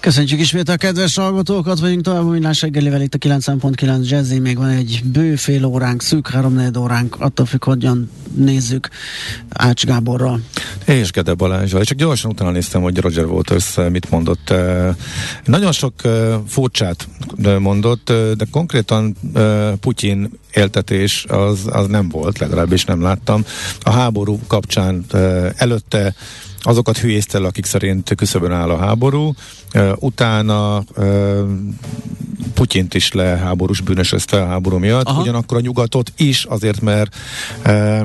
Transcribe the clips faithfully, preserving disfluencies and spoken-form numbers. Köszöntjük ismét a kedves hallgatókat, vagyunk tovább a Millás Reggelivel itt a kilenc egész kilenc Jazzy, még van egy bő fél óránk, szűk háromnegyed óránk, attól függ, hogyan nézzük, Ács Gáborral. És Gede Balázsral, és csak gyorsan utána néztem, hogy Roger Waters mit mondott. Nagyon sok furcsát mondott, de konkrétan Putyin éltetés az, az nem volt, legalábbis nem láttam. A háború kapcsán előtte azokat hülyézte el, akik szerint küszöbön áll a háború, uh, utána uh, Putyint is le háborús bűnösözte a háború miatt, aha, ugyanakkor a nyugatot is, azért mert uh,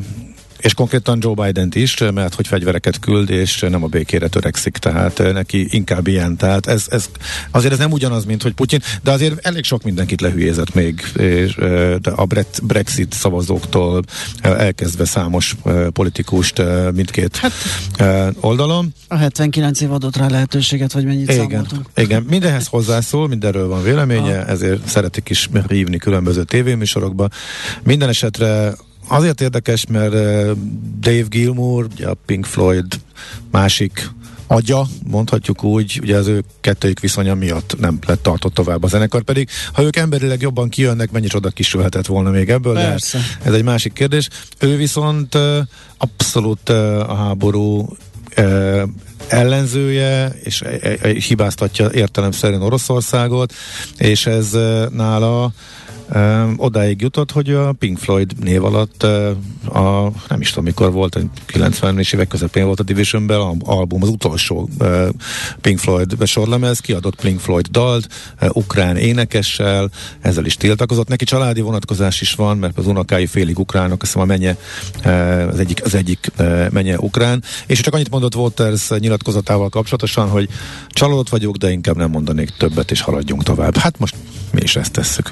és konkrétan Joe Bident is, mert hogy fegyvereket küld, és nem a békére törekszik, tehát neki inkább ilyen, tehát ez, ez, azért ez nem ugyanaz, mint hogy Putyin, de azért elég sok mindenkit lehülyézett még, és a Brexit szavazóktól elkezdve számos politikust mindkét hát, oldalon. A hetvenkilenc év adott rá lehetőséget, vagy mennyit igen, számoltunk. Igen, mindenhez hozzászól, mindenről van véleménye, ah. ezért szeretik is hívni különböző tévéműsorokba. Minden esetre azért érdekes, mert Dave Gilmour, ugye a Pink Floyd másik agya, mondhatjuk úgy, ugye az ő kettőjük viszonya miatt nem lett tartott tovább a zenekar, pedig ha ők emberileg jobban kijönnek, mennyi csoda kisülhetett volna még ebből, persze, de ez egy másik kérdés. Ő viszont abszolút a háború ellenzője, és hibáztatja értelemszerűen Oroszországot, és ez nála Um, odáig jutott, hogy a Pink Floyd név alatt uh, a, nem is tudom mikor volt, kilencvenes évek közepén volt a Divisionben a album, az utolsó uh, Pink Floyd sorlemez, kiadott Pink Floyd dalt, uh, ukrán énekessel, ezzel is tiltakozott. Neki családi vonatkozás is van, mert az unokái félig ukránok, azt hiszem a menye uh, az egyik, az egyik uh, menye ukrán, és csak annyit mondott Waters nyilatkozatával kapcsolatosan, hogy csalódott vagyok, de inkább nem mondanék többet, és haladjunk tovább. Hát most mi is ezt tesszük.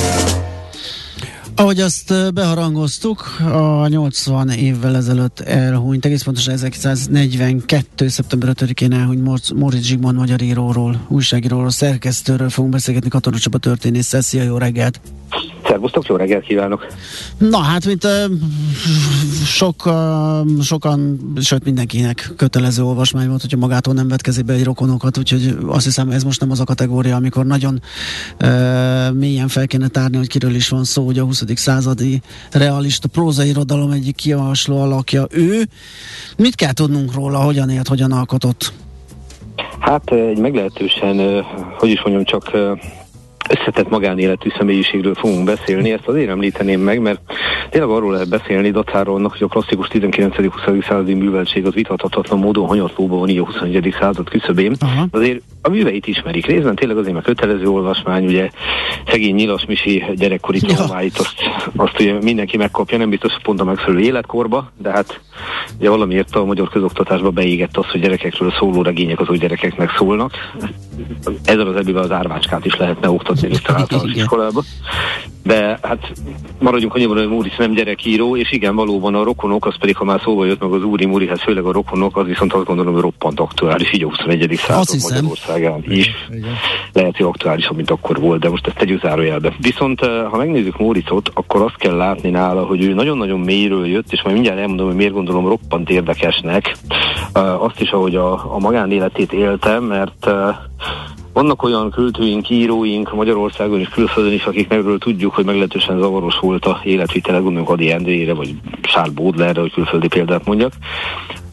Ahogy azt beharangoztuk, a nyolcvan évvel ezelőtt elhunyt, egész pontosan ezerkilencszáznegyvenkettő. szeptember ötödikén elhunyt Móricz Zsigmond magyar íróról, újságíróról, szerkesztőről fogunk beszélgetni. Katona Csaba történésszel. Szia, jó reggelt! Szervusztok, jó reggelt kívánok! Na hát, mint uh, sok, uh, sokan, sőt mindenkinek kötelező olvasmány volt, hogyha magától nem vett kezébe egy rokonokat, úgyhogy azt hiszem, ez most nem az a kategória, amikor nagyon uh, mélyen fel kéne tárni, hogy kiről is van szó, hogy a huszadik századi realista prózairodalom egyik kiavasló alakja ő. Mit kell tudnunk róla, hogyan élt, hogyan alkotott? Hát egy meglehetősen, hogy is mondjam, csak összetett magánéletű személyiségről fogunk beszélni, ezt azért említeném meg, mert tényleg arról lehet beszélni, dacára annak, hogy a klasszikus tizenkilencedik-huszadik századi műveltség az vitathatatlan módon hanyatlóban van így a huszonegyedik század küszöbén. Aha. Azért a műveit ismerik részben, tényleg azért meg kötelező olvasmány, ugye szegény Nyilas Misi gyerekkori traumáit, azt, azt ugye mindenki megkapja, nem biztos, hogy pont a megfelelő életkorba, de hát ugye valamiért a magyar közoktatásba beégett az, hogy gyerekekről szóló regények az új gyerekeknek szólnak. Ezzel az ebből az Árvácskát is lehetne oktatni itt az iskolába. De hát maradjunk annyiban, hogy Móricz nem gyerekíró, és igen, valóban a rokonok, az pedig, ha már szóval jött meg az úri Móricz, főleg a rokonok, az viszont azt gondolom, hogy roppant aktuális, így a huszonegyedik század Magyarországán is. Igen. Lehet, hogy aktuálisabb, mint akkor volt, de most ezt tegyük zárójelbe. Viszont ha megnézzük Móriczot, akkor azt kell látni nála, hogy ő nagyon-nagyon mélyről jött, és majd mindjárt elmondom, hogy miért gondolom roppant érdekesnek azt is, ahogy a, a magánéletét élte, mert vannak olyan költőink, íróink Magyarországon és külföldön is, akik megről tudjuk, hogy meglehetősen zavaros volt a életvitele, gondoljunk Ady Endrére, vagy Sár Bódlerre, hogy külföldi példát mondjak.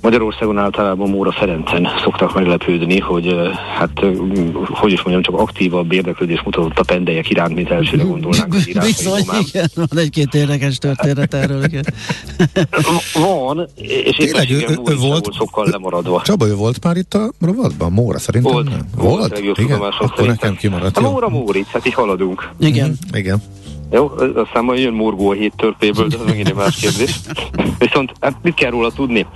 Magyarországon általában Móra Ferencen szoktak meglepődni, hogy hát, hogy is mondjam, csak aktívabb érdeklődés mutatott a pendelyek iránt, mint elsőre gondolnánk. Viszont igen, van egy-két érdekes történet erről. Van, és éppen igen, volt sokkal lemaradva. Csaba, ő volt már itt a rovatban? Móra szerintem? Volt. Volt? Igen, akkor nekem kimaradt. Móra Móricz, hát így haladunk. Igen. Igen. Jó, aztán majd jön Morgó a hét törpéből, de ez megint egy más kérdés. Viszont hát mit kell róla tudni?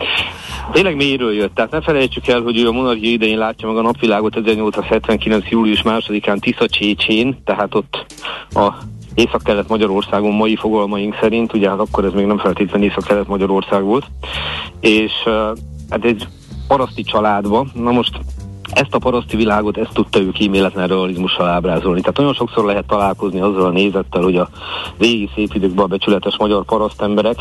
Tényleg mélyről jött, tehát ne felejtsük el, hogy ő a monarchia idején látja meg a napvilágot ezernyolcszázhetvenkilenc. július másodikán Tisza-Csécsén, tehát ott a Észak-Kelet Magyarországon mai fogalmaink szerint, ugye hát akkor ez még nem feltétlenül Észak-Kelet Magyarország volt, és hát egy paraszti családba, na most ezt a paraszti világot, ezt tudta ő kíméletlen realizmussal ábrázolni. Tehát nagyon sokszor lehet találkozni azzal a nézettel, hogy a régi szép időkben a becsületes magyar parasztemberek.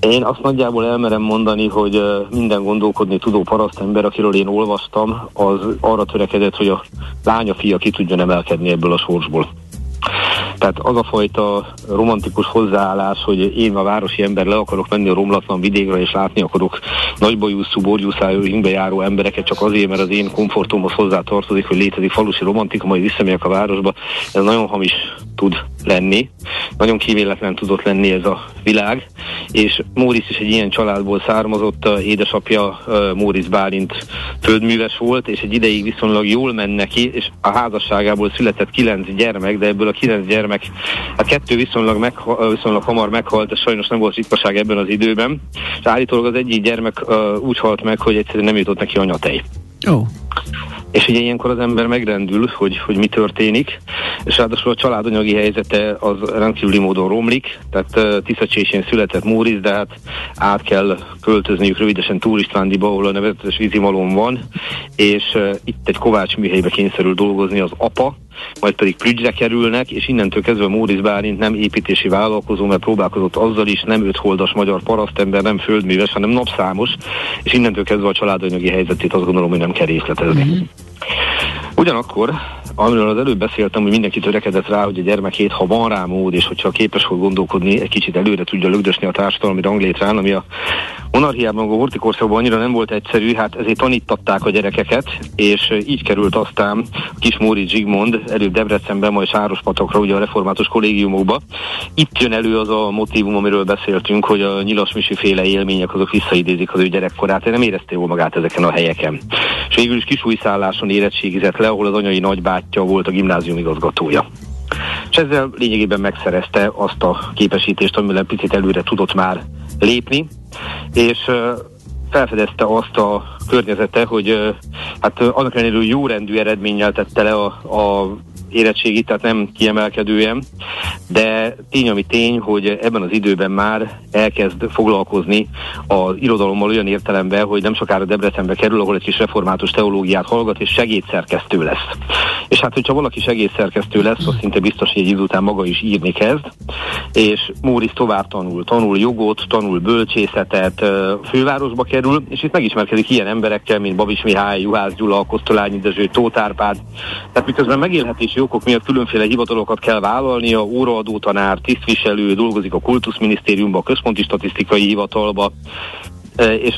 Én azt nagyjából elmerem mondani, hogy minden gondolkodni tudó parasztember, akiről én olvastam, az arra törekedett, hogy a lánya fia ki tudjon emelkedni ebből a sorsból. Tehát az a fajta romantikus hozzáállás, hogy én a városi ember le akarok menni a romlatlan vidékre, és látni akarok nagybolyúszú, borgyúszájú, ingbe járó embereket, csak azért, mert az én komfortomhoz hozzá tartozik, hogy létezik falusi romantika, majd visszamegyek a városba. Ez nagyon hamis tud lenni. Nagyon kíméletlen tudott lenni ez a világ. És Móricz is egy ilyen családból származott, édesapja Móricz Bálint földműves volt, és egy ideig viszonylag jól ment neki, és a házasságából született kilenc gyermek, de ebből a kilenc gyermek, a kettő viszonylag, megha- viszonylag hamar meghalt, de sajnos nem volt ritkaság ebben az időben, és állítólag az egyik gyermek uh, úgy halt meg, hogy egyszerűen nem jutott neki anyatej. Oh. És ugye ilyenkor az ember megrendül, hogy, hogy mi történik, és ráadásul a családanyagi helyzete az rendkívüli módon romlik, tehát uh, Tisza-Csécsén született Móricz, de hát át kell költözniük rövidesen Túristvándiba, ahol a nevezetes vízimalom van, és uh, itt egy kovács műhelybe kényszerül dolgozni az apa, majd pedig Plügyre kerülnek, és innentől kezdve Móricz Bálint nem építési vállalkozó, mert próbálkozott azzal is, nem ötholdas magyar parasztember, nem földműves, hanem napszámos, és innentől kezdve a családanyagi helyzetét azt gondolom, hogy nem kell részletezni. Mm-hmm. Ugyanakkor, amiről az előbb beszéltem, hogy mindenki törekedett rá, hogy a gyermekét, ha van rá mód, és hogyha képes volt gondolkodni, egy kicsit előre tudja lögdösni a társadalmi ranglétrán, ami a monarchiában, a Horthy-korszakban annyira nem volt egyszerű, hát ezért tanítatták a gyerekeket, és így került aztán a kis Móricz Zsigmond, előbb Debrecenben, majd Sárospatakra, ugye a református kollégiumokba. Itt jön elő az a motívum, amiről beszéltünk, hogy a nyilasmisi féle élmények azok visszaidézik az ő gyerekkorát, nem érezte jól magát ezeken a helyeken. És végül is kisújszálláson érettségizett le, ahol az anyai nagybátyja volt a gimnázium igazgatója. És ezzel lényegében megszerezte azt a képesítést, amivel picit előre tudott már lépni, és felfedezte azt a környezete, hogy hát annak ellenére jó rendű eredménnyel tette le a, a érettségit, tehát nem kiemelkedően, de tény, ami tény, hogy ebben az időben már elkezd foglalkozni az irodalommal olyan értelemben, hogy nem sokára Debrecenbe kerül, ahol egy kis református teológiát hallgat, és segédszerkesztő lesz. És hát, hogyha valaki segédszerkesztő lesz, az szinte biztos, hogy egy idő után maga is írni kezd, és Móricz tovább tanul, tanul jogot, tanul bölcsészetet, fővárosba kerül, és itt megismerkedik ilyen emberekkel, mint Babis Mihály, Juhász Gyula, Kosztolányi Dezső, Tóth Árpád. Tehát miközben megélhetési okok miatt különféle hivatalokat kell vállalnia, óraadótanár, tisztviselő, dolgozik a kultuszminisztériumban, a központi statisztikai hivatalba, és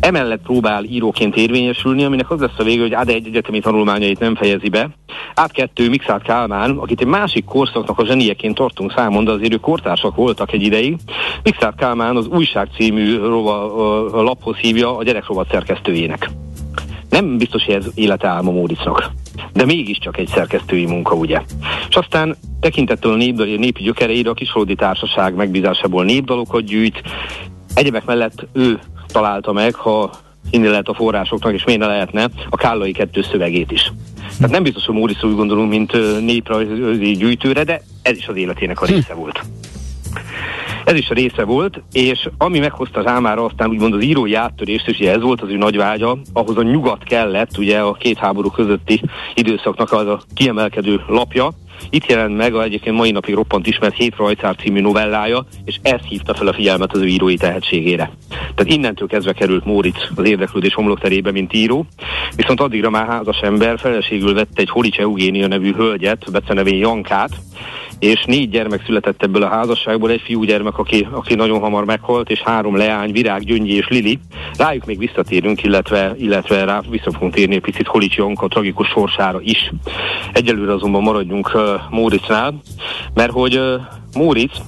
emellett próbál íróként érvényesülni, aminek az lesz a vége, hogy á, de egy egyetemi tanulmányait nem fejezi be. Át kettő Mikszáth Kálmán, akit egy másik korszaknak a zsenieként tartunk számon, de azért ők kortársak voltak egy ideig. Mikszáth Kálmán az Újság című rova, a laphoz hívja a gyerekrovat szerkesztőjének. Nem biztos, hogy ez élete álma Móricznak, de mégiscsak egy szerkesztői munka, ugye? És aztán tekintettel a népdali, népi gyökereire a Kisfaludy Társaság megbízásából népdalokat gyűjt. Egyebek mellett ő találta meg, ha hinni lehet a forrásoknak, és miért ne lehetne, a Kállai kettő szövegét is. Tehát nem biztos, hogy Móricz úgy gondolunk, mint néprajzi gyűjtőre, de ez is az életének a része volt. Ez is a része volt, és ami meghozta számára aztán úgymond az írói áttörést, és ugye ez volt az ő nagy vágya, ahhoz a Nyugat kellett, ugye a két háború közötti időszaknak az a kiemelkedő lapja. Itt jelent meg a egyébként mai napig roppant ismert Hét rajcár című novellája, és ez hívta fel a figyelmet az ő írói tehetségére. Tehát innentől kezdve került Móricz az érdeklődés homlokterébe, mint író, viszont addigra már házas ember, feleségül vette egy Holics Eugénia nevű hölgyet, becenevén Jankát, és négy gyermek született ebből a házasságból, egy fiúgyermek, aki, aki nagyon hamar meghalt, és három leány, Virág, Gyöngyi és Lili. Rájuk még visszatérünk, illetve, illetve rá vissza fogunk térni egy picit Holics Janka tragikus sorsára is. Egyelőre azonban maradjunk uh, Móricznél, mert hogy uh, Móricz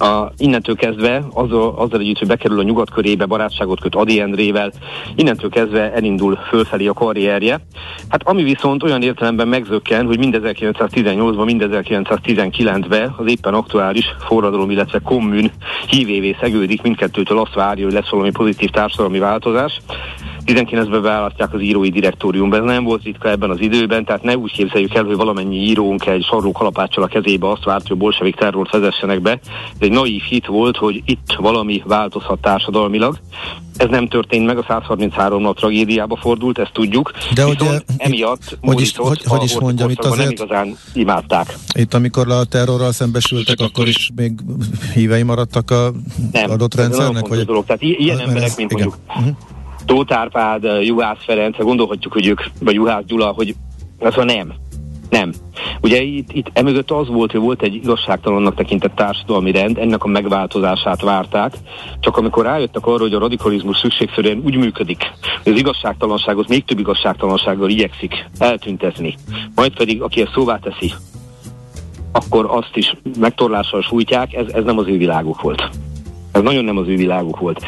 A, innentől kezdve azzal, azzal együtt, hogy bekerül a Nyugat körébe, barátságot köt Ady Endrével, innentől kezdve elindul fölfelé a karrierje. Hát ami viszont olyan értelemben megzökken, hogy mind ezerkilencszáztizennyolcban, mind ezerkilencszáztizenkilencben az éppen aktuális forradalom, illetve kommunn hívévé szegődik, mindkettőtől azt várja, hogy lesz valami pozitív társadalmi változás. tizenkilencben beválasztják az írói direktóriumba, ez nem volt ritka ebben az időben, tehát ne úgy képzeljük el, hogy valamennyi írónk egy sarló kalapáccsal a kezébe azt várt, hogy a bolsevik terrort vezessenek be. Ez egy naív hit volt, hogy itt valami változhat társadalmilag. Ez nem történt meg, a száz harminchárom nap tragédiába fordult, ezt tudjuk. De viszont ugye, emiatt Móriczot a Hortogországban nem igazán imádták. Itt amikor a terrorral szembesültek, akkor is még hívei maradtak a nem, adott rendszernek? Vagy dolog. Tehát ilyen emberek, mint igen. mondjuk uh-huh. Tóth Árpád, Juhász Ferenc, gondolhatjuk, hogy ők, vagy Juhász Gyula, hogy azon nem. Nem. Ugye itt, itt emögött az volt, hogy volt egy igazságtalannak tekintett társadalmi rend, ennek a megváltozását várták, csak amikor rájöttek arra, hogy a radikalizmus szükségszerűen úgy működik, hogy az igazságtalanságot még több igazságtalansággal igyekszik eltüntetni, majd pedig aki ezt szóvá teszi, akkor azt is megtorlással sújtják, ez, ez nem az ő világuk volt. Ez nagyon nem az ő világuk volt.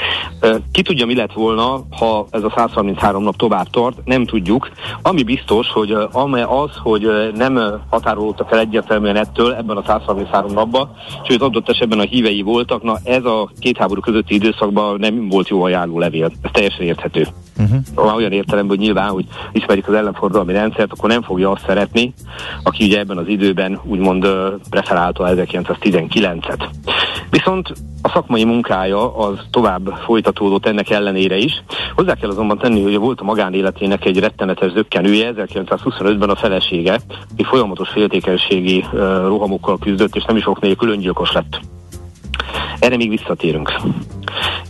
Ki tudja, mi lett volna, ha ez a száz harminchárom nap tovább tart, nem tudjuk. Ami biztos, hogy az, hogy nem határolódtak el egyértelműen ettől ebben a száz harminchárom napban, sőt adott esetben a hívei voltak, na ez a két háború közötti időszakban nem volt jó ajánló levél. Ez teljesen érthető. Uh-huh. Olyan értelemben, hogy nyilván, hogy ismerik az ellenforradalmi rendszert, akkor nem fogja azt szeretni, aki ugye ebben az időben úgymond preferálta ezerkilencszáztizenkilencet. Viszont a szakmai munkája az tovább folytatódott ennek ellenére is. Hozzá kell azonban tenni, hogy volt a magánéletének egy rettenetes zökkenője, ezerkilencszázhuszonötben a felesége, aki folyamatos féltékenységi uh, rohamokkal küzdött, és nem is ok nélkül öngyilkos lett. Erre még visszatérünk.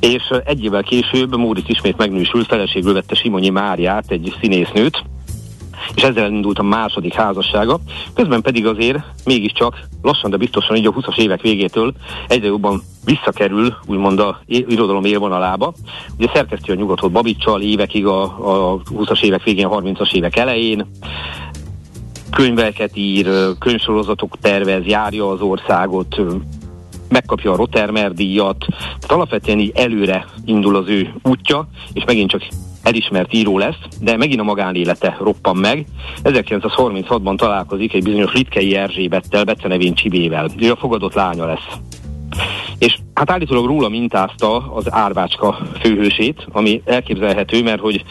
És egy évvel később Móricz ismét megnősült, feleségül vette Simonyi Máriát, egy színésznőt, és ezzel elindult a második házassága, közben pedig azért mégiscsak lassan, de biztosan így a huszas évek végétől egyre jobban visszakerül, úgymond a irodalom élvonalába. Ugye szerkeszti a Nyugatot Babicsal évekig, a, a huszas évek végén, a harmincas évek elején, könyveket ír, könyvsorozatok tervez, járja az országot, megkapja a Rotermer díjat, tehát alapvetően így előre indul az ő útja, és megint csak elismert író lesz, de megint a magánélete roppan meg. ezerkilencszázharminchatban találkozik egy bizonyos Litkei Erzsébettel, becenevén Csibével. Ő a fogadott lánya lesz. És hát állítólag róla mintázta az Árvácska főhősét, ami elképzelhető, mert hogy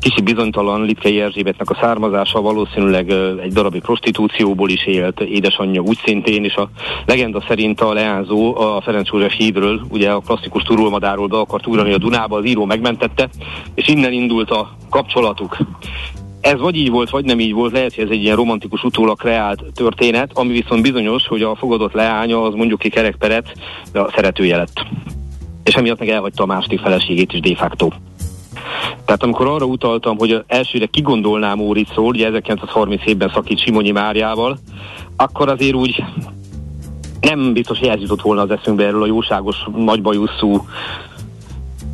kicsi bizonytalan Litkei Erzsébetnek a származása, valószínűleg egy darabig prostitúcióból is élt, édesanyja úgy szintén, és a legenda szerint a leányzó a Ferenc József hídről, ugye a klasszikus turulmadáról be akart ugrani a Dunába, az író megmentette, és innen indult a kapcsolatuk. Ez vagy így volt, vagy nem így volt, lehet, hogy ez egy ilyen romantikus utólag kreált történet, ami viszont bizonyos, hogy a fogadott leánya az mondjuk ki kerekperet, de a szeretője lett. És emiatt meg elhagyta a másik feleségét is de facto. Tehát amikor arra utaltam, hogy elsőre kigondolná Móriczról, ugye ezerkilencszázharminchét-ben szakít Simonyi Máriával, akkor azért úgy nem biztos, hogy ez jutott volna az eszünkbe erről a jóságos, nagybajusszú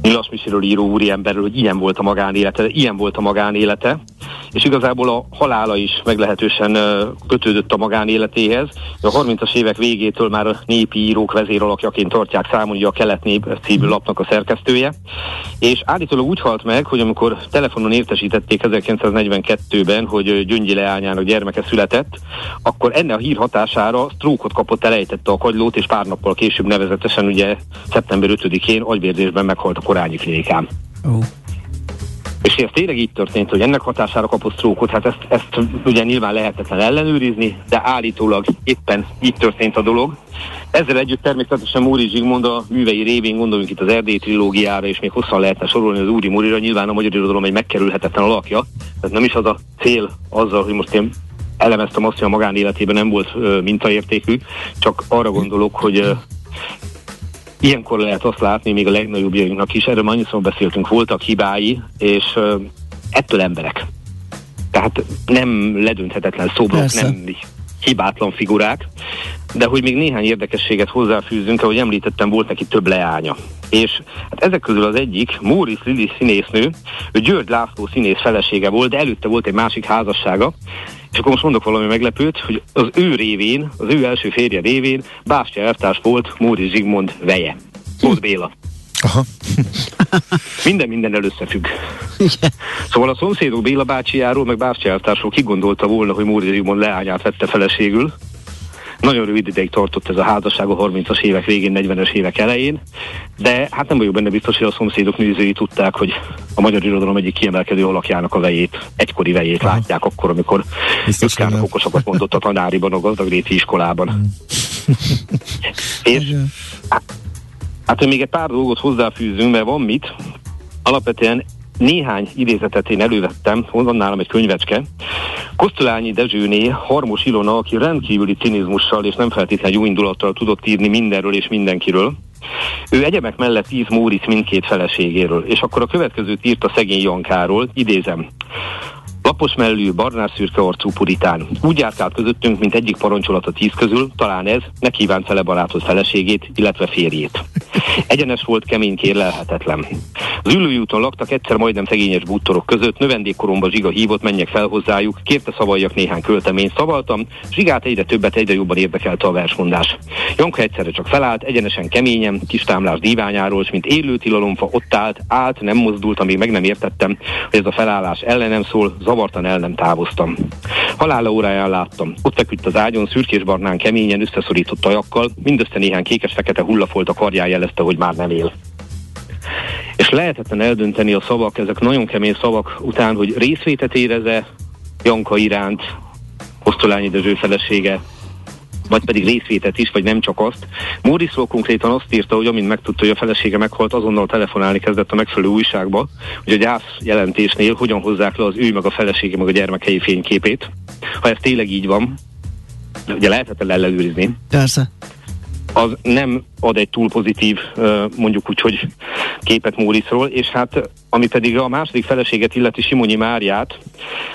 Nyilas Misiről író úriemberről, hogy ilyen volt a magánélete, ilyen volt a magánélete, és igazából a halála is meglehetősen kötődött a magánéletéhez. A harmincas évek végétől már a népi írók vezéralakjaként tartják számon, ugye a Kelet Népe című lapnak a szerkesztője, és állítólag úgy halt meg, hogy amikor telefonon értesítették ezerkilencszáznegyvenkettőben, hogy Gyöngyi leányának gyermeke született, akkor ennek a hír hatására sztrókot kapott, elejtette a kagylót, és pár nappal később nevezetesen, ugye szeptember ötödikén agyvérzésben meghalt a Korányi Klinikán. Oh. És ez tényleg így történt, hogy ennek hatására kapott sztrókot, hát ezt, ezt ugye nyilván lehetetlen ellenőrizni, de állítólag éppen így történt a dolog. Ezzel együtt természetesen Móricz Zsigmond a művei révén, gondoljunk itt az Erdély trilógiára, és még hosszan lehetne sorolni az Úri Mórira, nyilván a magyar irodalom egy megkerülhetetlen alakja, tehát nem is az a cél azzal, hogy most én elemeztem azt, hogy a magánéletében nem volt ö, mintaértékű, csak arra gondolok, hogy ö, ilyenkor lehet azt látni, még a legnagyobb jainknak is, erről már annyiszor beszéltünk, voltak hibái, és uh, ettől emberek. Tehát nem ledönthetetlen szobrok, nem hibátlan figurák. de hogy még néhány érdekességet hozzáfűzzünk, ahogy említettem, volt neki több leánya. És hát ezek közül az egyik, Móricz Lili színésznő, ő György László színész felesége volt, de előtte volt egy másik házassága, és akkor most mondok valami meglepőt, hogy az ő révén, az ő első férje révén Básti elvtárs volt Móricz Zsigmond veje. Kosz Béla. Aha. Minden mindennel összefügg. Igen. Szóval a szomszédok Béla bácsijáról, meg Básti elvtársról kigondolta volna, hogy Móricz Zsigmond leányát vette feleségül. Nagyon rövid ideig tartott ez a házasság a harmincas évek végén, negyvenes évek elején, de hát nem vagyok benne biztos, hogy a szomszédok nézői tudták, hogy a magyar irodalom egyik kiemelkedő alakjának a vejét, egykori vejét Aha. látják akkor, amikor Juszkának okosokat mondott a tanáriban, a Gazdagréti iskolában. És hát, hogy még egy pár dolgot hozzáfűzünk, mert van mit, alapvetően néhány idézetet én elővettem, van nálam egy könyvecske. Kosztolányi Dezsőné, Harmos Ilona, aki rendkívüli cinizmussal és nem feltétlenül jó indulattal tudott írni mindenről és mindenkiről. Ő egyemek mellett írt Móricz mindkét feleségéről, és akkor a következőt írt a szegény Jankáról, idézem. Lapos mellű, barnás szürke arcú puritán. Úgy járkált közöttünk, mint egyik parancsolat a tíz közül, talán ez, ne kívánt fele barátot feleségét, illetve férjét. Egyenes volt, kemény, kérlelhetetlen. Az ülőjúton laktak egyszer majdnem szegényes búttorok között, növendékkoromba Zsiga hívott, menjek fel hozzájuk, kérte szavaljak néhány költeményt, szavaltam, Zsigát egyre többet, egyre jobban érdekelte a versmondás. Janka egyszerre csak felállt, egyenesen keményen, kis támlás díványáról, és mint élő tilalomfa ott állt, állt, nem mozdult, amíg meg nem értettem, hogy ez a felállás ellenem szól, zavartan el nem távoztam. Halála óráján láttam. Ott feküdt az ágyon, szürkésbarnán, keményen összeszorított tajakkal, mindössze néhány kékes-fekete hullafolt a karján jelezte, hogy már nem él. És lehetetlen eldönteni a szavak, ezek nagyon kemény szavak után, hogy részvétet érez-e Janka iránt, Kosztolányi Dezső felesége, vagy pedig részvétet is, vagy nem csak azt. Móriczról konkrétan azt írta, hogy amint megtudta, hogy a felesége meghalt, azonnal telefonálni kezdett a megfelelő újságba, hogy a gyász jelentésnél hogyan hozzák le az ő, meg a felesége, meg a gyermekei fényképét. Ha ez tényleg így van, ugye lehetetlen ellenőrizni. Persze. Az nem ad egy túl pozitív, mondjuk úgy, hogy képet Móriczról, és hát ami pedig a második feleséget illeti, Simonyi Máriát,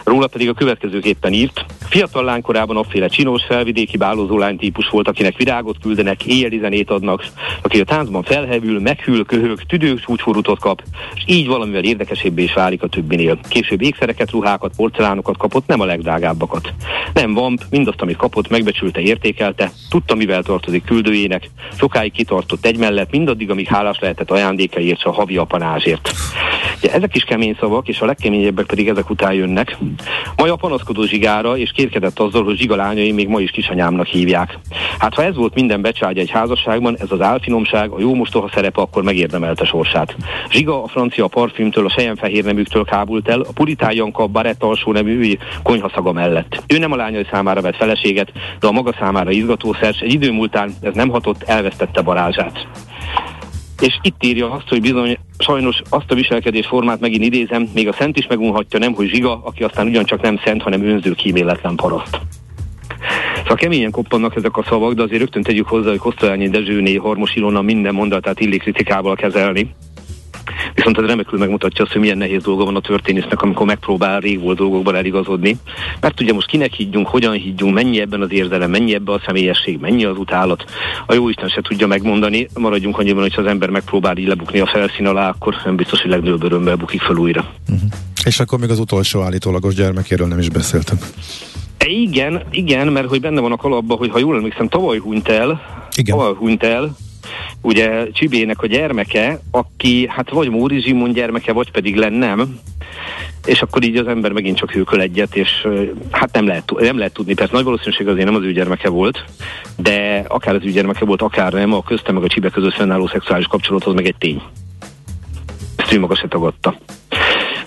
róla pedig a következőképpen írt. Fiatal lánykorában afféle csinos, felvidéki bálózó lány típus volt, akinek virágot küldenek, éjjeli zenét adnak, aki a táncban felhevül, meghűl, köhög, tüdők, csúcsforrutot kap, és így valamivel érdekesebbé is válik a többinél. Később ékszereket, ruhákat, porcelánokat kapott, nem a legdrágábbakat. Nem vamp, mindazt, amit kapott, megbecsülte, értékelte, tudta, mivel tartozik küldőjének, sokáig kitartott egy mellett, mindaddig, amíg hálás lehetett ajándékaiért, a havi apanázsért. Ja, ezek is kemény szavak, és a legkeményebbek pedig ezek után jönnek. Maja panaszkodó Zsigára, és kérkedett azzal, hogy Zsiga lányai még ma is kisanyámnak hívják. Hát ha ez volt minden becságy egy házasságban, ez az álfinomság, a jó mostoha szerepe akkor megérdemelte sorsát. Zsiga a francia parfümtől, a sejemfehér neműktől kábult el, a puritán Janka a barett alsó nemű konyhaszaga mellett. Ő nem a lányai számára vett feleséget, de a maga számára izgatószer, egy idő múltán ez nem hatott, elvesztette barázsát. És itt írja azt, hogy bizony, sajnos azt a viselkedésformát, megint idézem, még a szent is megunhatja, nem, hogy Zsiga, aki aztán ugyancsak nem szent, hanem önző, kíméletlen paraszt. Szóval keményen koppannak ezek a szavak, de azért rögtön tegyük hozzá, hogy Kosztolányi Dezsőné, Harmos Ilona minden mondatát illik kritikával kezelni. Viszont ez remekül megmutatja azt, hogy milyen nehéz dolga van a történésznek, amikor megpróbál régvolt dolgokban eligazodni. Mert ugye most kinek higgyünk, hogyan higgyünk, mennyi ebben az érzelem, mennyi ebben a személyesség, mennyi az utálat. A jóisten se tudja megmondani, maradjunk annyiban, hogyha az ember megpróbál így lebukni a felszín alá, akkor nem biztos, hogy legnagyobb örömmel bukik fel újra. Uh-huh. És akkor még az utolsó állítólagos gyermekéről nem is beszéltünk. Igen, igen, mert hogy benne van a kalapba, hogy ha jól emlékszem, tavaly hunyt el, tavaly hunyt el, ugye Csibének a gyermeke, aki hát vagy Móricz Zsigmond gyermeke, vagy pedig lennem, és akkor így az ember megint csak hőköl egyet, és hát nem lehet, nem lehet tudni, persze nagy valószínűség azért nem az ő gyermeke volt, de akár az ő gyermeke volt, akár nem, a köztem meg a Csibe között fennálló szexuális kapcsolat az meg egy tény. Ezt ő maga se tagadta.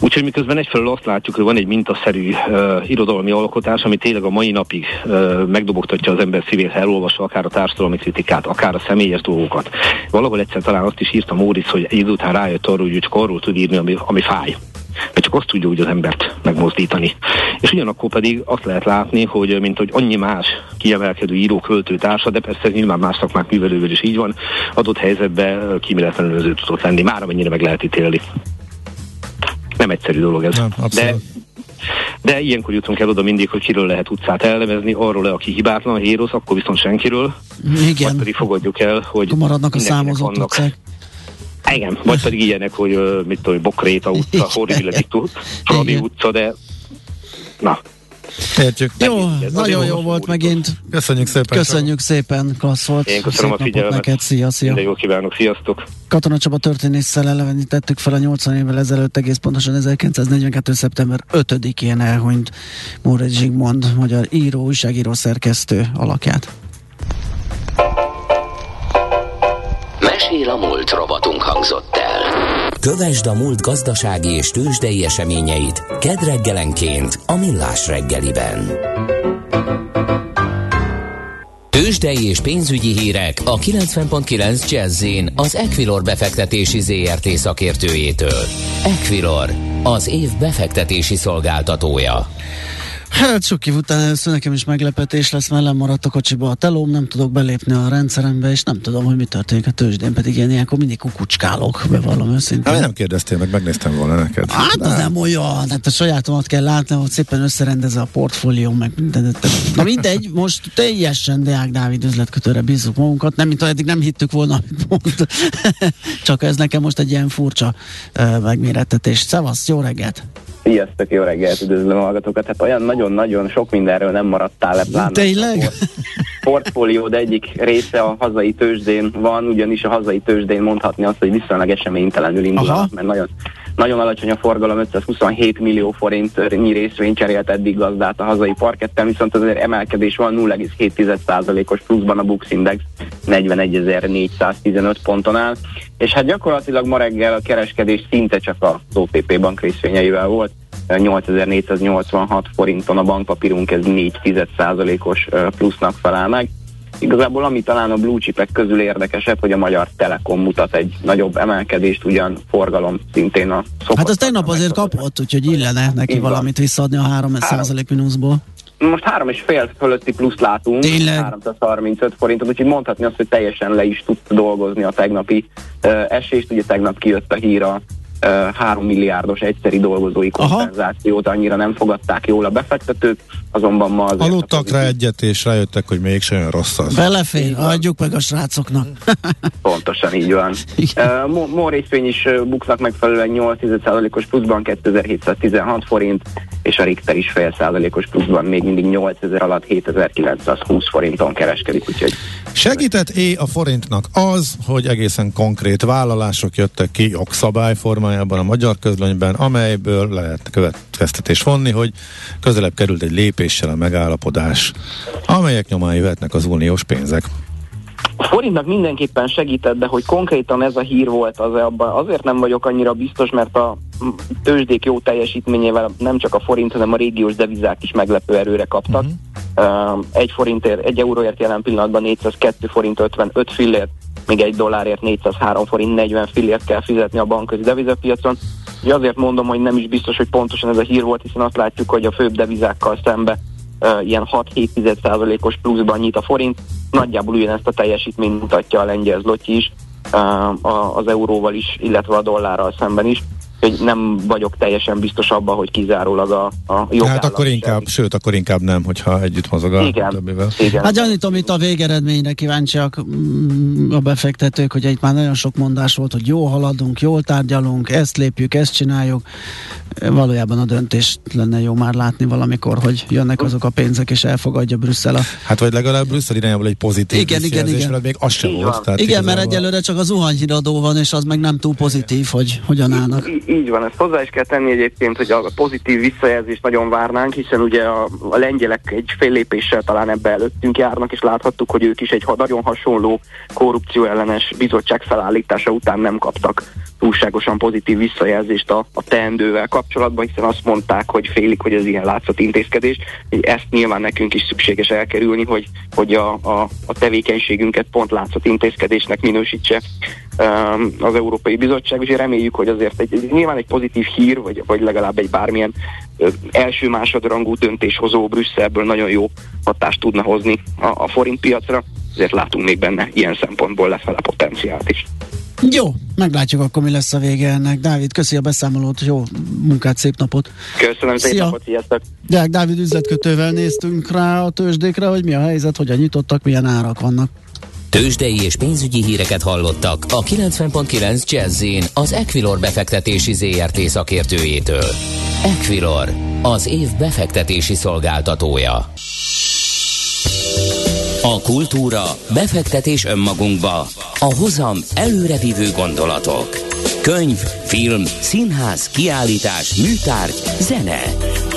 Úgyhogy miközben egyfelől azt látjuk, hogy van egy mintaszerű uh, irodalmi alkotás, ami tényleg a mai napig uh, megdobogtatja az ember szívét, elolvassa akár a társadalmi kritikát, akár a személyes dolgokat. Valahol egyszer talán azt is írta Móricz, hogy egy idő után rájött arról, hogy csak arról tud írni, ami, ami fáj. Mert csak azt tudja úgy az embert megmozdítani. És ugyanakkor pedig azt lehet látni, hogy mint hogy annyi más kiemelkedő író, költő társa, de persze nyilván más szakmák művelővel is így van, adott helyzetben kíméletlenül önző tudott lenni, már amennyire meg lehet ítélni. Nem egyszerű dolog ez. Nem, de de ilyenkor jutunk el oda mindig, hogy kiről lehet utcát elnevezni, arról le, aki hibátlan, a hérosz, akkor viszont senkiről. Igen. Vagy pedig fogadjuk el, hogy maradnak a számozott utcák. Igen, vagy pedig ilyenek, hogy mit tudom, Bokréta utca, Horville Viktor, Fradi utca, de na. Értjük. Jó, megint, nagyon jó volt megint. Köszönjük szépen. Köszönjük szépen, klassz volt. Én köszönöm szép a figyelmet. Szia, szia. Minden jót kívánok, sziasztok. Katona Csaba történésszel elevenítettük fel a nyolcvan évvel ezelőtt, egész pontosan ezerkilencszáznegyvenkettő. szeptember ötödikén elhunyt Móricz Zsigmond, magyar író, újságíró, szerkesztő alakját. Mesél a múlt rovatunk hangzott el. Kövesd a múlt gazdasági és tőzsdei eseményeit kedd reggelenként a Millás Reggeliben. Tőzsdei és pénzügyi hírek a kilencven egész kilenc Jazzin az Equilor befektetési zé er té szakértőjétől. Equilor, az év befektetési szolgáltatója. Hát sok év után először nekem is meglepetés lesz, mellem maradt a kocsiba a telóm, nem tudok belépni a rendszerembe, és nem tudom, hogy mi történik a tőzsdén, pedig én ilyenkor mindig kukucskálok, bevallom őszintén. Hát nem kérdeztél meg, megnéztem volna neked. Hát de. Az nem olyan, hát a sajátomat kell látni, hogy szépen összerendezze a portfólió, meg minden. Na mindegy, most teljesen Deák Dávid üzletkötőre bízzuk magunkat, nem mint eddig nem hittük volna, amit mond. Csak ez nekem most egy ilyen furcsa uh, megmérettetés. Szevasz, jó reggelt! Sziasztok, jó reggelt, üdvözlöm a hallgatókat. Hát olyan nagyon-nagyon sok mindenről nem maradtál le, pláne. Tényleg? Portfóliód egyik része a hazai tőzsdén van, ugyanis a hazai tőzsdén mondhatni azt, hogy viszonylag eseménytelenül indul, aha, mert nagyon, nagyon alacsony a forgalom, ötszázhuszonhét millió forintnyi részvény cserélt eddig gazdát a hazai parketten, viszont azért emelkedés van, nulla egész hét százalékos pluszban a Bux Index negyvenegyezer-négyszáztizenöt ponton áll, és hát gyakorlatilag ma reggel a kereskedés szinte csak az o pé pé bank részvényeivel volt, nyolcezer-négyszáznyolcvanhat forinton a bankpapírunk, ez négy egész egy százalékos plusznak felel meg. Igazából ami talán a blue chipek közül érdekesebb, hogy a Magyar Telekom mutat egy nagyobb emelkedést, ugyan forgalom szintén a szokott. Hát az tegnap azért kapott, úgyhogy illene neki Inza. valamit visszaadni a három százalék mínuszból. Most három egész öt fölötti plusz látunk, tényleg? háromszázharmincöt forintot, úgyhogy mondhatni azt, hogy teljesen le is tudta dolgozni a tegnapi uh, esést, ugye tegnap kijött a hír a három milliárdos egyszeri dolgozói kompenzációt, aha, annyira nem fogadták jól a befektetők, azonban ma azért... Aludtak rá egyet, és rájöttek, hogy mégsem olyan rossz az. Belefér, adjuk meg a srácoknak. Pontosan így van. uh, MOL részvény is Buxnak megfelelően nyolc egész egy százalékos pluszban, kétezer-hétszáztizenhat forint, és a Richter is fél százalékos pluszban, még mindig nyolcezer alatt hétezer-kilencszázhúsz forinton kereskedik, úgyhogy... Segített-é a forintnak az, hogy egészen konkrét vállalások jöttek ki jogszabály formájában a magyar közlönyben, amelyből lehet következtetés vonni, hogy közelebb került egy lépéssel a megállapodás, amelyek nyomán jöhetnek az uniós pénzek. A forintnak mindenképpen segített, de hogy konkrétan ez a hír volt, az abban azért nem vagyok annyira biztos, mert a tőzsdék jó teljesítményével nem csak a forint, hanem a régiós devizák is meglepő erőre kaptak. Uh-huh. Uh, egy forintért, egy euróért jelen pillanatban négyszázkettő forint ötvenöt fillért, még egy dollárért négyszázhárom forint negyven fillért kell fizetni a bankközi devizapiacon. Ugye azért mondom, hogy nem is biztos, hogy pontosan ez a hír volt, hiszen azt látjuk, hogy a főbb devizákkal szembe uh, ilyen hat-hét százalékos pluszban nyit a forint. Nagyjából ugyanezt a teljesítményt mutatja a lengyel zloty is, uh, az euróval is, illetve a dollárral szemben is. Hogy nem vagyok teljesen biztos abban, hogy kizárólag a, a jogállam. Hát akkor inkább, sőt, akkor inkább nem, hogyha együtt mozog a többivel. Igen. Hát gyanítom, itt a végeredményre kíváncsiak a befektetők, hogy itt már nagyon sok mondás volt, hogy jól haladunk, jól tárgyalunk, ezt lépjük, ezt csináljuk. Valójában a döntést lenne jó már látni valamikor, hogy jönnek azok a pénzek, és elfogadja Brüsszel a... Hát vagy legalább Brüsszel irányából egy pozitív visszajelzés, mert még az sem volt. Igen, igazából... mert egyelőre csak a zuhanyhíradó van, és az meg nem túl pozitív, hogy hogyan állnak. Így van, ezt hozzá is kell tenni egyébként, hogy a pozitív visszajelzést nagyon várnánk, hiszen ugye a, a lengyelek egy fél lépéssel talán ebbe előttünk járnak, és láthattuk, hogy ők is egy nagyon hasonló korrupcióellenes bizottság felállítása után nem kaptak túlságosan pozitív visszajelzést a, a teendővel kapcsolatban, hiszen azt mondták, hogy félik, hogy ez ilyen látszott intézkedés, hogy ezt nyilván nekünk is szükséges elkerülni, hogy, hogy a, a, a tevékenységünket pont látszott intézkedésnek minősítse um, az Európai Bizottság, és reméljük, hogy azért egy nyilván egy pozitív hír, vagy, vagy legalább egy bármilyen első-másodrangú döntéshozó Brüsszelből nagyon jó hatást tudna hozni a, a forintpiacra, ezért látunk még benne ilyen szempontból lefele potenciált is. Jó, meglátjuk akkor, mi lesz a vége ennek. Dávid, köszi a beszámolót, jó munkát, szép napot. Köszönöm, szép napot, sziasztok. Deák Dávid üzletkötővel néztünk rá a tőzsdékre, hogy mi a helyzet, hogyan nyitottak, milyen árak vannak. Tőzsdei és pénzügyi híreket hallottak a kilencven pont kilenc Jazzin az Equilor befektetési zé er té szakértőjétől. Equilor, az év befektetési szolgáltatója. A kultúra, befektetés önmagunkba, a hozam előrevívő gondolatok. Könyv, film, színház, kiállítás, műtárgy, zene.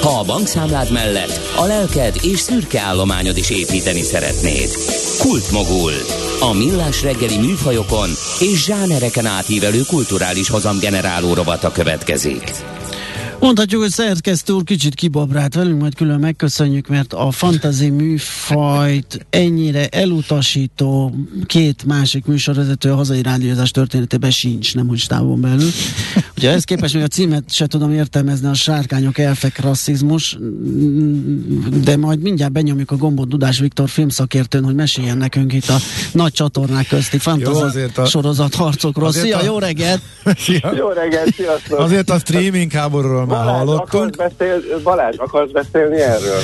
Ha a bankszámlád mellett a lelked és szürke állományod is építeni szeretnéd. Kultmogul. A Millás reggeli műfajokon és zsánereken átívelő kulturális hozamgeneráló rovata következik. Mondhatjuk, hogy szerkesztő úr kicsit kibabrált velünk, majd külön megköszönjük, mert a fantasy műfajt ennyire elutasító két másik műsorvezető a hazai rádiózás történetében sincs, nem úgy távon belül. Ugye ezt képest még a címet se tudom értelmezni, a sárkányok, elfek, rasszizmus, de majd mindjárt benyomjuk a gombot Dudás Viktor filmszakértőn, hogy meséljen nekünk itt a nagy csatornák közti fantasy a... sorozat harcokról. Szia, a... jó reggelt! Szia. Jó reggelt, sziasztok! Azért a streaming háborúról már hallottunk. Beszél... Balázs, akarsz beszélni erről?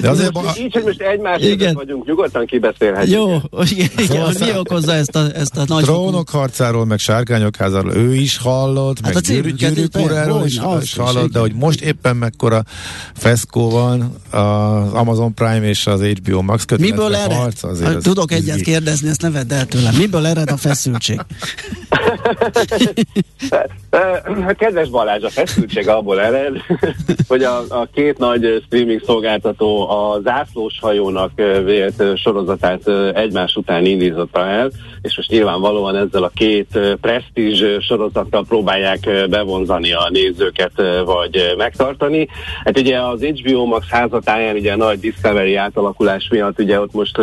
De azért most, ba... Így, hogy most egymás között vagyunk, nyugodtan kibeszélhetjük. Jó, igen, igen. Szóval mi okozza ezt a, ezt a nagy... Trónok harcáról, meg sár Sárkányokházáról ő is hallott, hát meg Gyűrűk gyűrű Uráról is, is hallott, de hogy most éppen mekkora feszkó van az Amazon Prime és az há bé o Max köteletlen harc. Azért tudok egyet így kérdezni, ezt ne vedd el tőlem. Miből ered a feszültség? Kedves Balázs, a feszültség abból ered, hogy a, a két nagy streaming szolgáltató a zászlós hajónak vélt sorozatát egymás után indította el, és most nyilvánvalóan ezzel a két presztízs sorozattal próbálják bevonzani a nézőket, vagy megtartani. Hát ugye az há bé o Max házatáján, ugye a nagy Discovery átalakulás miatt, ugye ott most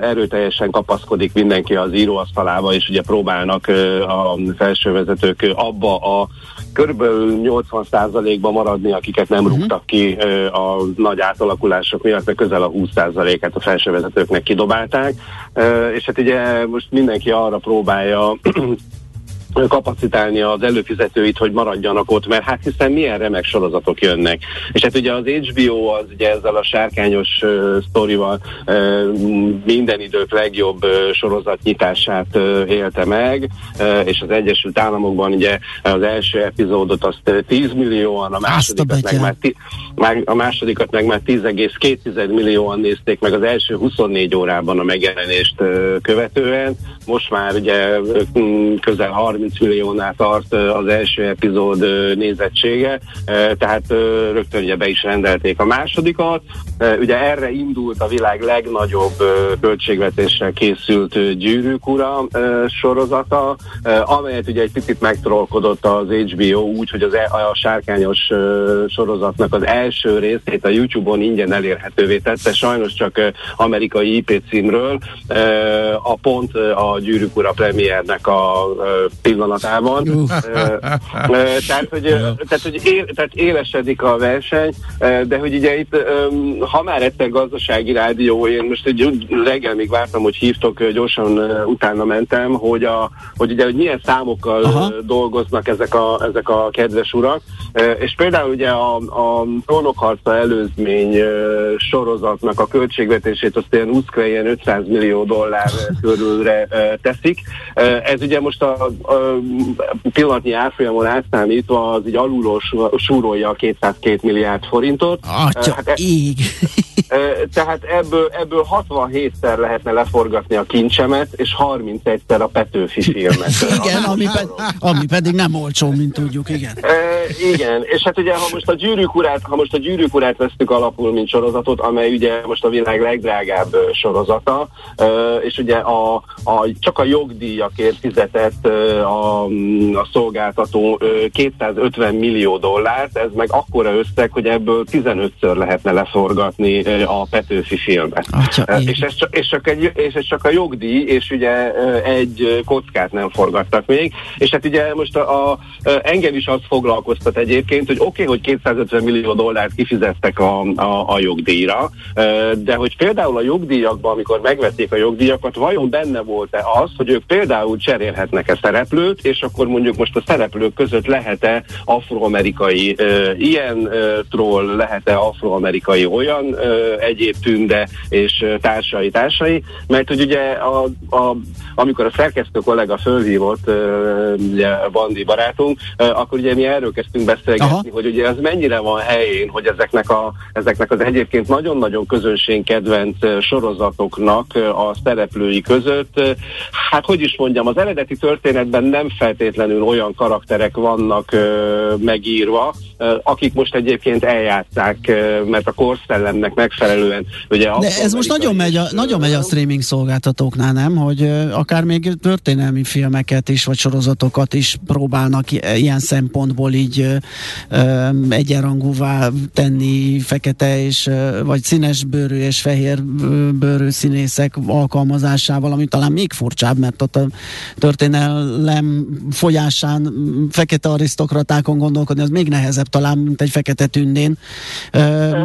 erőteljesen kapaszkodik mindenki az íróasztalába, és ugye próbálnak a felsővezetők abba a körülbelül nyolcvan százalékban maradni, akiket nem uh-huh. rúgtak ki a nagy átalakulások miatt, mert közel a húsz százalékát a felsővezetőknek kidobálták. És hát ugye most mindenki arra próbálja kapacitálni az előfizetőit, hogy maradjanak ott, mert hát hiszen milyen remek sorozatok jönnek. És hát ugye az há bé o az ugye ezzel a sárkányos uh, sztorival uh, minden idők legjobb uh, sorozatnyitását uh, élte meg, uh, és az Egyesült Államokban ugye az első epizódot azt uh, tíz millióan, a másodikat meg már, ti, már a másodikat meg már tíz egész két millióan nézték meg az első huszonnégy órában a megjelenést uh, követően. Most már ugye uh, közel harminc milliónál tart az első epizód nézettsége, tehát rögtön ugye be is rendelték a másodikat. Ugye erre indult a világ legnagyobb költségvetéssel készült Gyűrűk Ura sorozata, amelyet ugye egy picit megtrollkodott az há bé o úgy, hogy az e- a sárkányos sorozatnak az első részét a YouTube-on ingyen elérhetővé tette, sajnos csak amerikai i pé címről, a pont a Gyűrűk Ura premiernek a pillanatában. Uh. Tehát, hogy, tehát, hogy él, tehát élesedik a verseny, de hogy ugye itt, ha már egyszer gazdasági rádió, én most egy reggel még vártam, hogy hívtok, gyorsan utána mentem, hogy, a, hogy ugye hogy milyen számokkal Aha. dolgoznak ezek a, ezek a kedves urak. És például ugye a, a Trónok harca előzmény sorozatnak a költségvetését azt ilyen úszkra ilyen ötszáz millió dollár körülre teszik. Ez ugye most a A, a pillanatnyi árfolyamon átszámítva az így alulról súrolja a kétszázkétmilliárd forintot. Atya, hát e, így! Tehát ebből, ebből hatvanhétszer lehetne leforgatni a kincsemet, és harmincegyszer a Petőfi filmet. Igen, ami, pe, ami pedig nem olcsó, mint tudjuk, igen. E, igen, és hát ugye, ha most a Gyűrűk Urát, ha most a Gyűrűk Urát vesztük alapul, mint sorozatot, amely ugye most a világ legdrágább sorozata, és ugye a, a, csak a jogdíjakért fizetett A, a szolgáltató kétszázötven millió dollárt, ez meg akkora összeg, hogy ebből tizenötször lehetne leforgatni a Petőfi filmet. Atya, és, ez csak, és, csak egy, és ez csak a jogdíj, és ugye egy kockát nem forgattak még, és hát ugye most a, a, engem is azt foglalkoztat egyébként, hogy oké, okay, hogy kétszázötven millió dollárt kifizettek a, a, a jogdíjra, de hogy például a jogdíjakban, amikor megvették a jogdíjakat, vajon benne volt-e az, hogy ők például cserélhetnek-e szereplőt, és akkor mondjuk most a szereplők között lehet-e afroamerikai e, ilyen e, troll, lehet-e afroamerikai olyan e, egyéb tünde és társai, társai, mert hogy ugye a, a, amikor a szerkesztő kollega fölhívott e, ugye Bandi barátunk, e, akkor ugye mi erről kezdtünk beszélgetni, aha, hogy ugye az mennyire van helyén, hogy ezeknek, a, ezeknek az egyébként nagyon-nagyon közönségkedvenc sorozatoknak a szereplői között, hát hogy is mondjam, az eredeti történetben nem feltétlenül olyan karakterek vannak ö, megírva, ö, akik most egyébként eljátszák, ö, mert a korszellemnek megfelelően. Ugye de ez most nagyon megy, a, nagyon megy a streaming szolgáltatóknál, nem? Hogy ö, akár még történelmi filmeket is, vagy sorozatokat is próbálnak ilyen szempontból így ö, egyenrangúvá tenni fekete és, vagy színes bőrű és fehér bőrű színészek alkalmazásával, ami talán még furcsább, mert ott a történelem fogyásán fekete arisztokratákon gondolkodni, az még nehezebb talán, mint egy fekete tündén. Ö-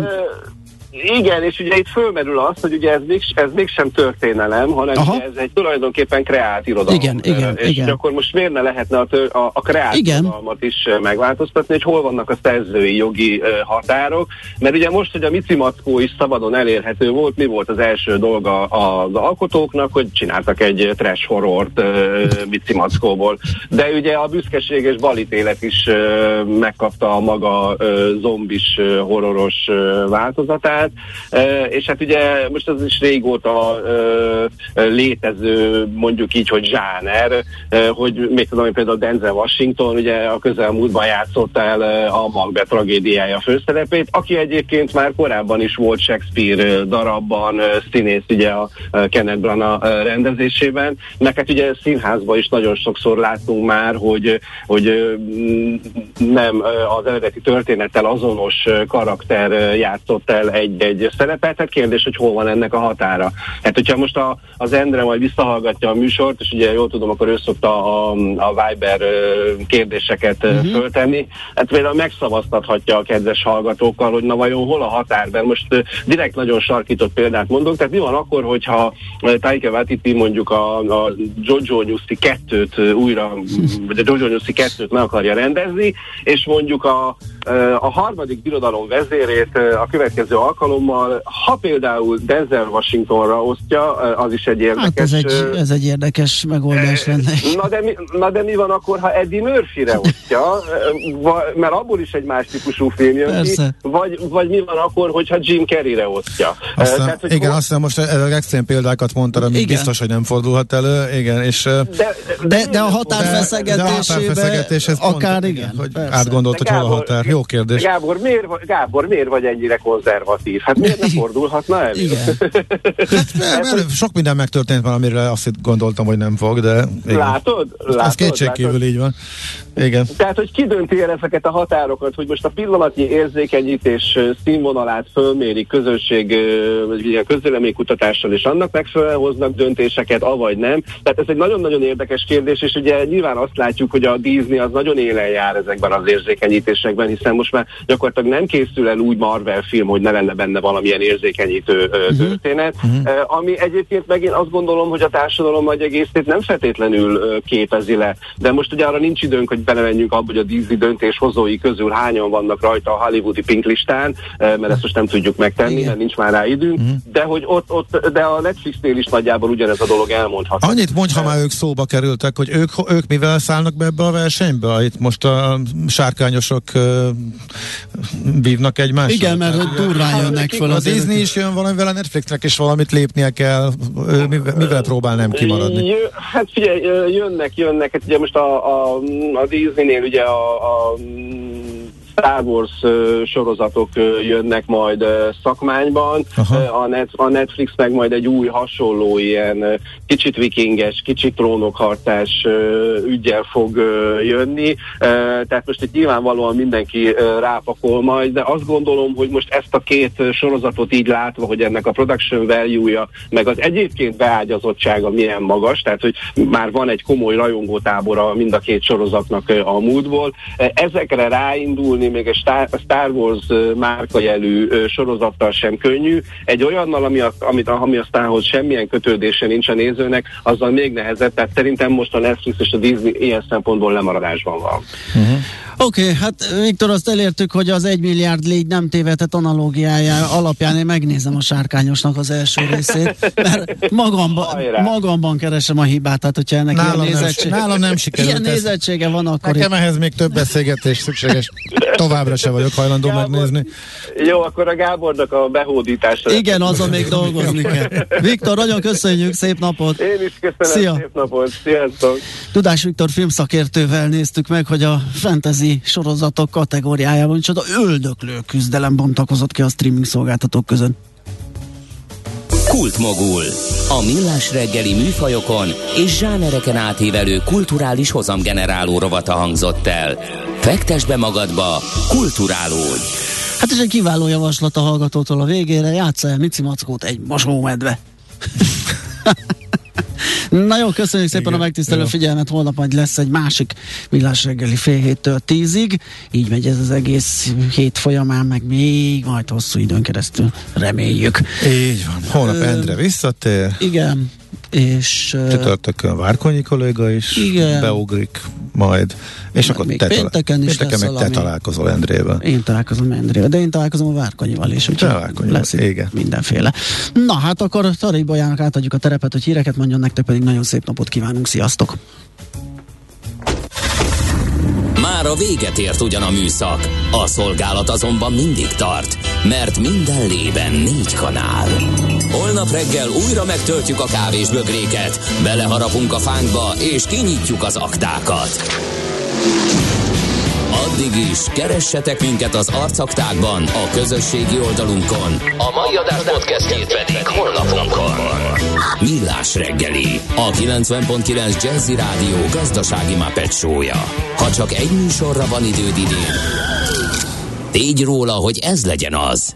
Igen, és ugye itt fölmerül az, hogy ugye ez, még, ez mégsem történelem, hanem ez egy tulajdonképpen kreált irodalom. Igen, igen, és igen. Akkor most miért ne lehetne a, tör, a, a kreált igen. irodalmat is megváltoztatni, hogy hol vannak a szerzői jogi ö, határok, mert ugye most, hogy a Mici Mackó is szabadon elérhető volt, mi volt az első dolga az alkotóknak, hogy csináltak egy trash horrort ö, Mici Mackóból. De ugye a Büszkeség és balítélet is ö, megkapta a maga ö, zombis ö, horroros ö, változatát. Uh, és hát ugye most az is régóta uh, létező, mondjuk így, hogy zsáner, uh, hogy még tudom én például Denzel Washington ugye a közelmúltban játszott el uh, a Macbeth tragédiája főszerepét, aki egyébként már korábban is volt Shakespeare darabban, uh, színész ugye a uh, Kenneth Branagh uh, rendezésében, meg hát ugye színházban is nagyon sokszor látunk már, hogy, hogy uh, nem uh, az eredeti történettel azonos uh, karakter uh, játszott el egy egy szerepel, tehát kérdés, hogy hol van ennek a határa. Hát, hogyha most a, az Endre majd visszahallgatja a műsort, és ugye jól tudom, akkor ő szokta a, a Viber kérdéseket uh-huh. föltenni, hát például megszavaztathatja a kedves hallgatókkal, hogy na vajon hol a határ, mert most direkt nagyon sarkított példát mondok, tehát mi van akkor, hogyha Taika Waititi mondjuk a, a Jojo Newsy kettőt újra, vagy a Jojo Newsy kettőt meg akarja rendezni, és mondjuk a, a harmadik birodalom vezérét a következő alkalommal, ha például Denzel Washingtonra osztja, az is egy érdekes... Hát ez egy, ez egy érdekes megoldás lenne. Na de, mi, na de mi van akkor, ha Eddie Murphyre osztja? Mert abból is egy más típusú film jön ki. Vagy, vagy mi van akkor, hogyha Jim Carreyre osztja? Aztán, tehát, igen, hol... azt hiszem most extrém példákat mondtad, ami biztos, hogy nem fordulhat elő. Igen, és... De, de, de a határfeszegetésében akár igen. Hogy átgondoltad, hogy hol a határ. Jó kérdés. Gábor, miért, Gábor, miért vagy ennyire konzervatív? Hát miért nem fordulhatna el? Hát, mert sok minden megtörtént már, amire azt gondoltam, hogy nem fog, de... Igen. Látod? Látod? Ez kétségkívül így van. Igen. Tehát, hogy ki dönti el ezeket a határokat, hogy most a pillanatnyi érzékenyítés színvonalát fölméri közösség, vagy közvéleménykutatással, és annak megfelelően hoznak döntéseket, avagy nem. Tehát ez egy nagyon-nagyon érdekes kérdés, és ugye nyilván azt látjuk, hogy a Disney az nagyon élen jár ezekben az érzékenyítésekben, hiszen most már gyakorlatilag nem készül el úgy Marvel film, hogy ne lenne benne valamilyen érzékenyítő ö, történet, mm-hmm. ö, ami egyébként megint azt gondolom, hogy a társadalom nagy egészét nem feltétlenül ö, képezi le. De most ugye arra nincs időnk, hogy belemenjünk abba, hogy a Disney döntéshozói közül hányan vannak rajta a hollywoodi pink listán, ö, mert ezt most nem tudjuk megtenni, igen. mert nincs már rá időnk, mm-hmm. de hogy ott, ott, de a Netflixnél is nagyjából ugyanez a dolog elmondható. Annyit mondj, ha már ők szóba kerültek, hogy ők, ők mivel szállnak be ebbe a versenybe? Itt most a sárkányosok ö, vívnak egymással. Igen, mert hogy durván Föl, a Disney is jön valamivel, a Netflixnek is valamit lépnie kell, mivel próbál nem kimaradni? Hát figyelj, jönnek, jönnek, hát ugye most a, a, a Disneynél ugye a, a Star Wars sorozatok jönnek majd szakmányban, a, net, a Netflix meg majd egy új hasonló ilyen kicsit vikinges, kicsit trónokharcás üggyel fog jönni, tehát most itt nyilvánvalóan mindenki rápakol majd, de azt gondolom, hogy most ezt a két sorozatot így látva, hogy ennek a production value-ja, meg az egyébként beágyazottsága milyen magas, tehát hogy már van egy komoly rajongótábora mind a két sorozatnak a múltból, ezekre ráindulni még egy Star Wars márkajelű sorozattal sem könnyű, egy olyannal, ami, a, amit, ami aztánhoz semmilyen kötődése nincs a nézőnek, azzal még nehezebb, tehát szerintem most a Netflix és a Disney ilyen szempontból lemaradásban van. Uh-huh. Oké, okay, hát Viktor, azt elértük, hogy az egy milliárd légy nem tévedett analógiája alapján én megnézem a Sárkányosnak az első részét, mert magamban, magamban keresem a hibát, tehát hogyha ennek nálam ilyen, nézettség... nem, nálam nem sikerült ilyen nézettsége van, akkor... Nekem itt... ehhez még több beszélgetés szükséges, továbbra sem vagyok hajlandó Gábor... megnézni. Jó, akkor a Gábornak a behódítása. Igen, azon még dolgozni kell. Viktor, nagyon köszönjük, szép napot! Én is köszönöm, Szia. Szép napot! Sziasztok! Dudás Viktor filmszakértővel néztük meg, hogy a fantasy sorozatok kategóriájában csoda öldöklő küzdelem bontakozott ki a streaming szolgáltatók között. Kultmogul. A Millás Reggeli műfajokon és zsánereken átívelő kulturális hozamgeneráló rovata hangzott el. Fektess be magadba, kulturálódj! Hát ez egy kiváló javaslat a hallgatótól a végére. Játssza el Mici Mackót egy mosómedve. Na jó, köszönjük szépen Igen, a megtisztelő jó. figyelmet, holnap majd lesz egy másik Millás Reggeli fél héttől tízig, így megy ez az egész hét folyamán, meg még majd hosszú időn keresztül, reméljük. Így van, holnap Endre visszatér. Igen, és... Csütörtökön Várkonyi kolléga is igen. beugrik majd, és akkor te, pénteken talál... is pénteken lesz még te találkozol Endrével. Én találkozom Endrével, de én találkozom a Várkonyival is, úgyhogy lesz igen. mindenféle. Na hát akkor Tarai Bolyának átadjuk a terepet, hogy híreket mondjon, nektek pedig nagyon szép napot kívánunk, sziasztok! Már a véget ért ugyan a műszak, a szolgálat azonban mindig tart, mert minden lében négy kanál. Holnap reggel újra megtöltjük a kávés bögréket, beleharapunk a fánkba és kinyitjuk az aktákat. Addig is, keressetek minket az arcaktákban, a közösségi oldalunkon. A mai adás podcastjét pedig holnapunkon. Millás Reggeli, a kilencven pont kilenc Jazzy Rádió gazdasági Muppet show-ja. Ha csak egy műsorra van időd idén, tégy róla, hogy ez legyen az.